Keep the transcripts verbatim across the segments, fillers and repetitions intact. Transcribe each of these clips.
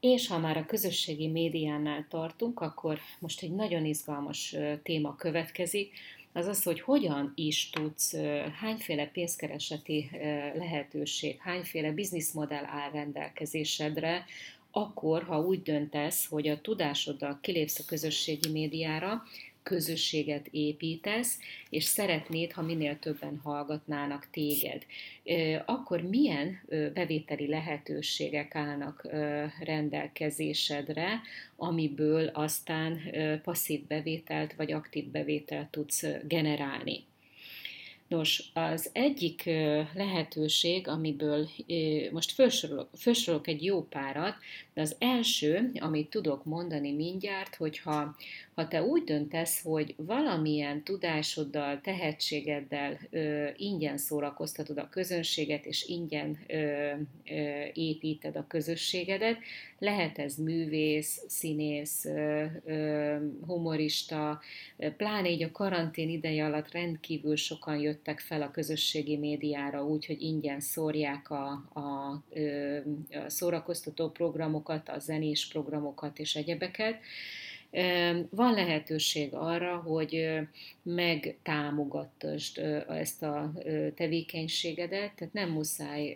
És ha már a közösségi médiánál tartunk, akkor most egy nagyon izgalmas téma következik, az az, hogy hogyan is tudsz, hányféle pénzkereseti lehetőség, hányféle bizniszmodell áll rendelkezésedre, akkor, ha úgy döntesz, hogy a tudásoddal kilépsz a közösségi médiára, közösséget építesz, és szeretnéd, ha minél többen hallgatnának téged. Akkor milyen bevételi lehetőségek állnak rendelkezésedre, amiből aztán passzív bevételt vagy aktív bevételt tudsz generálni? Nos, az egyik lehetőség, amiből most felsorolok, felsorolok egy jó párat, de az első, amit tudok mondani mindjárt, hogyha ha te úgy döntesz, hogy valamilyen tudásoddal, tehetségeddel ö, ingyen szórakoztatod a közönséget, és ingyen ö, ö, építed a közösségedet, lehet ez művész, színész, ö, ö, humorista, pláne így a karantén ideje alatt rendkívül sokan jöttek fel a közösségi médiára úgy, hogy ingyen szórják a, a, a szórakoztató programokat, a zenés programokat és egyebeket. Van lehetőség arra, hogy megtámogatasd ezt a tevékenységedet, tehát nem muszáj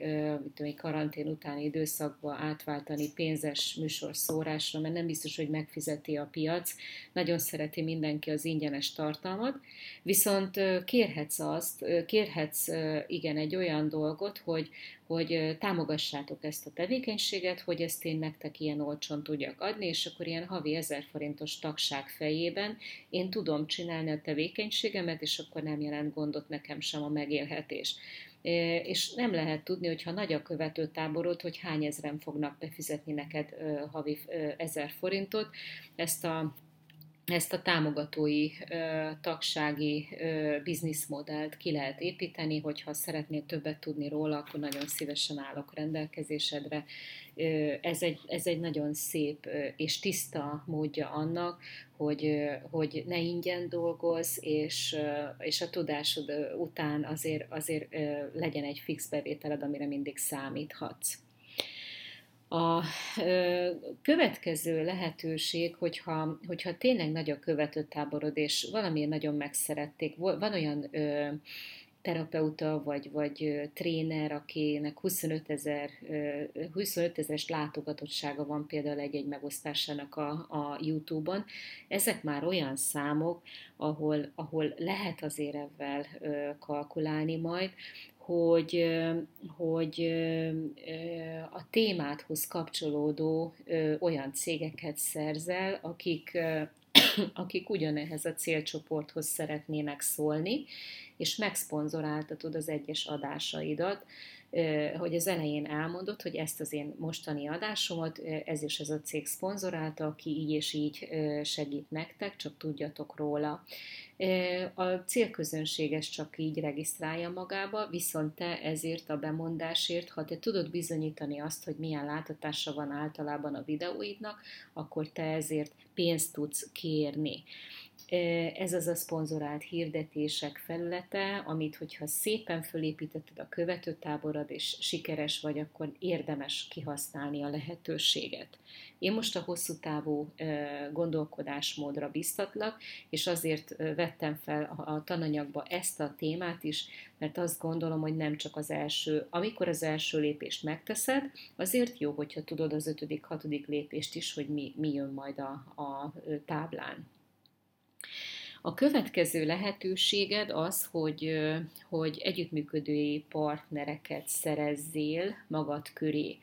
tudom, karantén utáni időszakba átváltani pénzes műsorszórásra, mert nem biztos, hogy megfizeti a piac, nagyon szereti mindenki az ingyenes tartalmat, viszont kérhetsz azt, kérhetsz igen egy olyan dolgot, hogy hogy támogassátok ezt a tevékenységet, hogy ezt én nektek ilyen olcsón tudjak adni, és akkor ilyen havi ezer forintos tagság fejében én tudom csinálni a tevékenységemet, és akkor nem jelent gondot nekem sem a megélhetés. És nem lehet tudni, hogyha nagy a követőtáborod, hogy hány ezren fognak befizetni neked havi ezer forintot. Ezt a Ezt a támogatói, tagsági bizniszmodellt ki lehet építeni, hogyha szeretnél többet tudni róla, akkor nagyon szívesen állok rendelkezésedre. Ez egy, ez egy nagyon szép és tiszta módja annak, hogy, hogy ne ingyen dolgozz, és, és a tudásod után azért, azért legyen egy fix bevételed, amire mindig számíthatsz. A következő lehetőség, hogyha, hogyha tényleg nagy a követőtáborod, és valamiért nagyon megszerették, van olyan terapeuta vagy, vagy tréner, akinek huszonöt ezres látogatottsága van például egy-egy megosztásának a, a YouTube-on. Ezek már olyan számok, ahol, ahol lehet azért ebben kalkulálni majd, hogy, hogy a témádhoz kapcsolódó olyan cégeket szerzel, akik, akik ugyanehhez a célcsoporthoz szeretnének szólni, és megszponzoráltatod az egyes adásaidat, hogy az elején elmondod, hogy ezt az én mostani adásomat, ez és ez a cég szponzorálta, aki így és így segít nektek, csak tudjatok róla. A célközönséges csak így regisztrálja magába, viszont te ezért a bemondásért, ha te tudod bizonyítani azt, hogy milyen látatása van általában a videóidnak, akkor te ezért pénzt tudsz kérni. Ez az a szponzorált hirdetések felülete, amit hogyha szépen fölépítetted a követőtáborod, és sikeres vagy, akkor érdemes kihasználni a lehetőséget. Én most a hosszú távú gondolkodásmódra biztatlak, és azért vettem fel a tananyagba ezt a témát is, mert azt gondolom, hogy nem csak az első, amikor az első lépést megteszed, azért jó, hogyha tudod az ötödik, hatodik lépést is, hogy mi, mi jön majd a, a táblán. A következő lehetőséged az, hogy, hogy együttműködői partnereket szerezzél magad köré.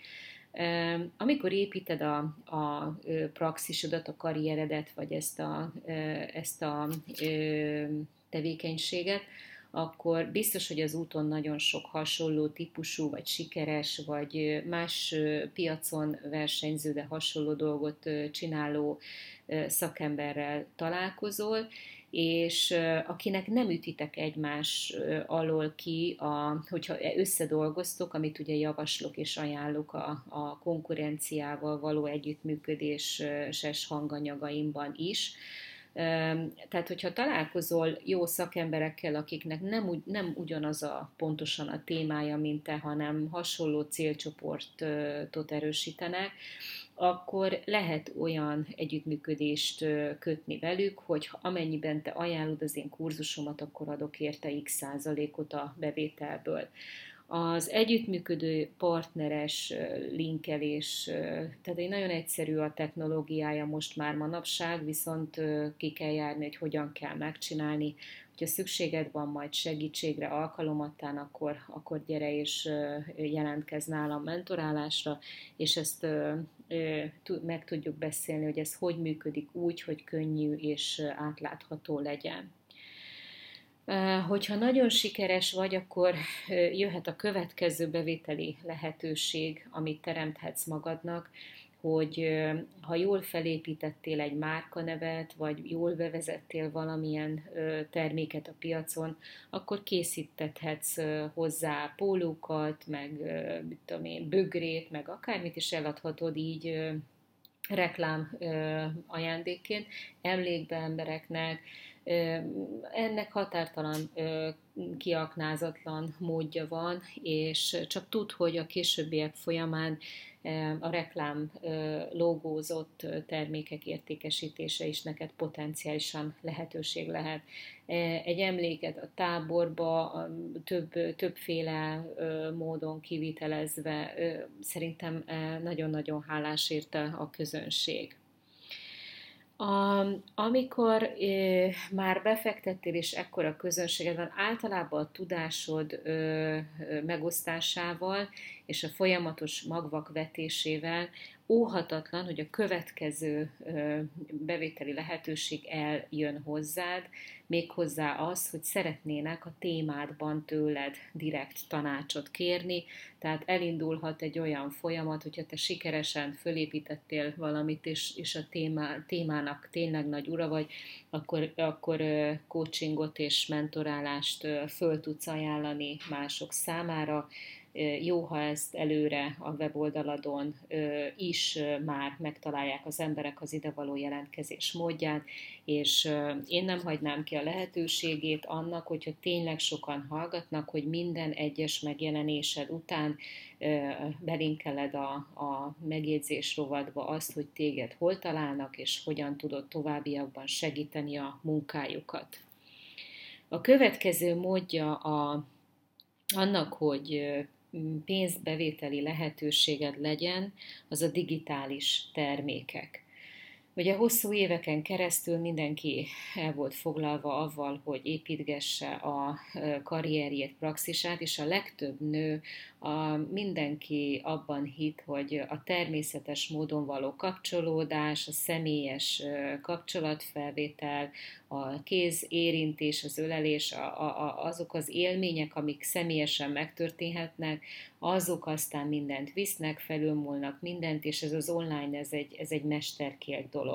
Amikor építed a, a praxisodat, a karrieredet, vagy ezt a, ezt a tevékenységet, akkor biztos, hogy az úton nagyon sok hasonló típusú, vagy sikeres, vagy más piacon versenyző, de hasonló dolgot csináló szakemberrel találkozol, és akinek nem ütitek egymás alól ki, a, hogyha összedolgoztok, amit ugye javaslok és ajánlok a, a konkurenciával való együttműködéses hanganyagaimban is. Tehát, hogyha találkozol jó szakemberekkel, akiknek nem, ugy, nem ugyanaz a pontosan a témája, mint te, hanem hasonló célcsoportot erősítenek, akkor lehet olyan együttműködést kötni velük, hogy amennyiben te ajánlod az én kurzusomat, akkor adok érte x százalékot a bevételből. Az együttműködő partneres linkelés, tehát egy nagyon egyszerű a technológiája most már manapság, viszont ki kell járni, hogy hogyan kell megcsinálni. Ha szükséged van majd segítségre alkalomattán, akkor, akkor gyere és jelentkezz nálam mentorálásra, és ezt meg tudjuk beszélni, hogy ez hogy működik úgy, hogy könnyű és átlátható legyen. Hogyha nagyon sikeres vagy, akkor jöhet a következő bevételi lehetőség, amit teremthetsz magadnak, hogy ha jól felépítettél egy márkanevet, vagy jól bevezettél valamilyen terméket a piacon, akkor készítethetsz hozzá pólókat, meg mit tudom én, bögrét, meg akármit is eladhatod így reklám ajándékként, emlékbe embereknek. Ennek határtalan kiaknázatlan módja van, és csak tud, hogy a későbbiek folyamán a reklám logózott termékek értékesítése is neked potenciálisan lehetőség lehet. Egy emléket a táborba több, többféle módon kivitelezve, szerintem nagyon-nagyon hálás érte a közönség. A, amikor ö, már befektettél, és ekkora közönséged van, általában a tudásod ö, ö, megosztásával és a folyamatos magvak vetésével óhatatlan, hogy a következő ö, bevételi lehetőség eljön hozzád, méghozzá az, hogy szeretnének a témádban tőled direkt tanácsot kérni, tehát elindulhat egy olyan folyamat, hogyha te sikeresen fölépítettél valamit, és, és a témá, témának tényleg nagy ura vagy, akkor, akkor coachingot és mentorálást föl tudsz ajánlani mások számára. Jó, ha ezt előre a weboldaladon is már megtalálják az emberek az idevaló jelentkezés módját, és én nem hagynám ki a lehetőségét annak, hogyha tényleg sokan hallgatnak, hogy minden egyes megjelenésed után belinkeled a, a megjegyzés rovatba azt, hogy téged hol találnak, és hogyan tudod továbbiakban segíteni a munkájukat. A következő módja a, annak, hogy pénzbevételi lehetőséged legyen, az a digitális termékek. Ugye hosszú éveken keresztül mindenki el volt foglalva avval, hogy építgesse a karrierjét, praxisát, és a legtöbb nő, a, mindenki abban hitt, hogy a természetes módon való kapcsolódás, a személyes kapcsolatfelvétel, a kézérintés, az ölelés, a, a, azok az élmények, amik személyesen megtörténhetnek, azok aztán mindent visznek, felülmúlnak mindent, és ez az online, ez egy, ez egy mesterkélt dolog.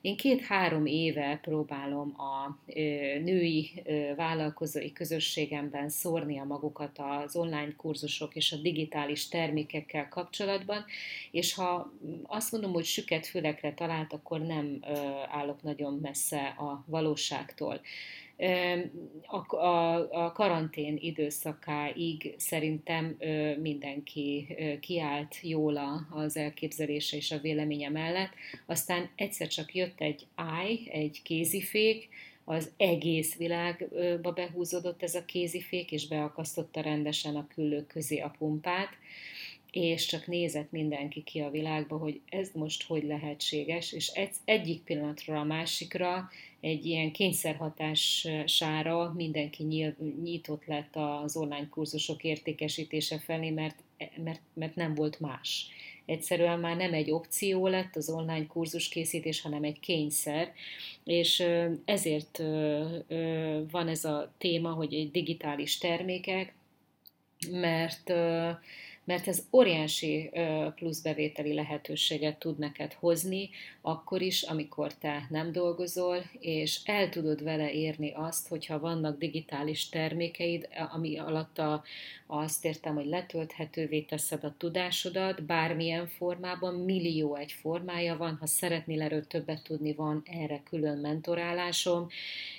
Én két-három éve próbálom a ö, női ö, vállalkozói közösségemben szórni a magukat az online kurzusok és a digitális termékekkel kapcsolatban, és ha azt mondom, hogy süket fülekre talált, akkor nem ö, állok nagyon messze a valóságtól. A, a, a karantén időszakáig szerintem mindenki kiállt jól az elképzelése és a véleménye mellett. Aztán egyszer csak jött egy áj, egy kézifék, az egész világba behúzódott ez a kézifék, és beakasztotta rendesen a küllők közé a pumpát, és csak nézett mindenki ki a világba, hogy ez most hogy lehetséges, és egy, egyik pillanatra a másikra egy ilyen kényszerhatására mindenki nyil, nyitott lett az online kurzusok értékesítése felé, mert, mert, mert nem volt más. Egyszerűen már nem egy opció lett az online kurzus készítés, hanem egy kényszer, és ezért van ez a téma, hogy egy digitális termékek, mert... mert ez óriási pluszbevételi lehetőséget tud neked hozni, akkor is, amikor te nem dolgozol, és el tudod vele érni azt, hogyha vannak digitális termékeid, ami alatt a, azt értem, hogy letölthetővé teszed a tudásodat, bármilyen formában, millió egy formája van, ha szeretnél erről többet tudni, van erre külön mentorálásom,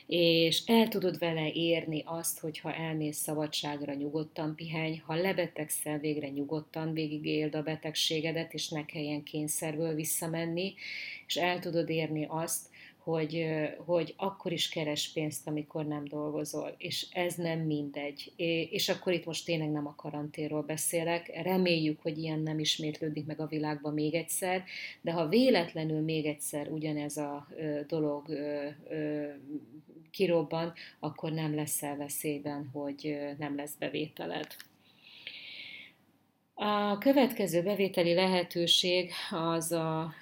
és el tudod vele érni azt, hogyha elmész szabadságra, nyugodtan pihenj, ha lebetegszel, végre nyugodtan, nyugodtan végigéld a betegségedet, és ne kelljen kényszerből visszamenni, és el tudod érni azt, hogy, hogy akkor is keres pénzt, amikor nem dolgozol, és ez nem mindegy. És akkor itt most tényleg nem a karanténról beszélek, reméljük, hogy ilyen nem ismétlődik meg a világban még egyszer, de ha véletlenül még egyszer ugyanez a dolog kirobban, akkor nem leszel veszélyben, hogy nem lesz bevételed. A következő bevételi lehetőség az a,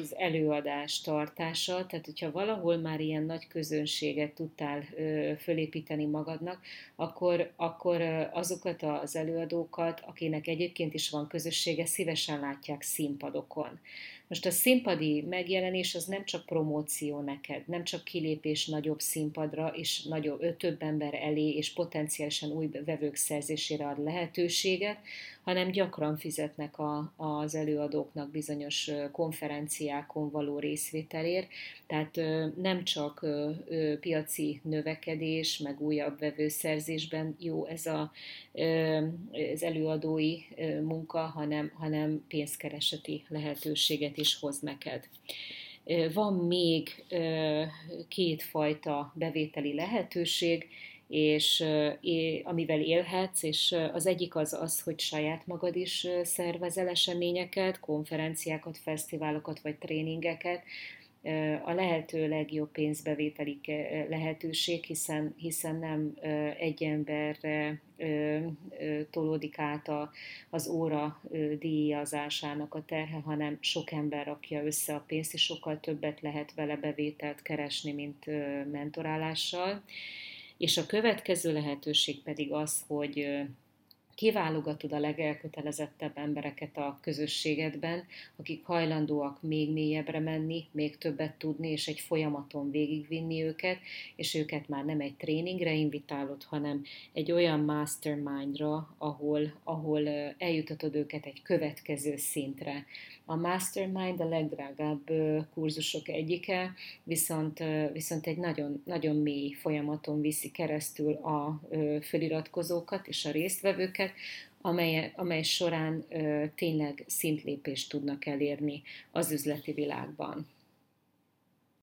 az előadás tartása, tehát hogyha valahol már ilyen nagy közönséget tudtál fölépíteni magadnak, akkor, akkor azokat az előadókat, akinek egyébként is van közössége, szívesen látják színpadokon. Most a színpadi megjelenés az nem csak promóció neked, nem csak kilépés nagyobb színpadra, és nagyobb, több ember elé, és potenciálisan új vevők szerzésére ad lehetőséget, hanem gyakran fizetnek a, az előadóknak bizonyos konferenciákon való részvételért. Tehát nem csak piaci növekedés, meg újabb vevőszerzésben jó ez a, az előadói munka, hanem, hanem pénzkereseti lehetőséget is hoz neked. Van még kétfajta bevételi lehetőség, és amivel élhetsz, és az egyik az az, hogy saját magad is szervezel eseményeket, konferenciákat, fesztiválokat vagy tréningeket, a lehető legjobb pénzbevételi lehetőség, hiszen, hiszen nem egy emberre tolódik át az óra díjazásának a terhe, hanem sok ember rakja össze a pénzt, és sokkal többet lehet vele bevételt keresni, mint mentorálással. És a következő lehetőség pedig az, hogy kiválogatod a legelkötelezettebb embereket a közösségedben, akik hajlandóak még mélyebbre menni, még többet tudni, és egy folyamaton végigvinni őket, és őket már nem egy tréningre invitálod, hanem egy olyan mastermindra, ahol, ahol eljutatod őket egy következő szintre. A mastermind a legdrágább kurzusok egyike, viszont, viszont egy nagyon, nagyon mély folyamaton viszi keresztül a feliratkozókat és a résztvevőket, amely, amely során tényleg szintlépést tudnak elérni az üzleti világban.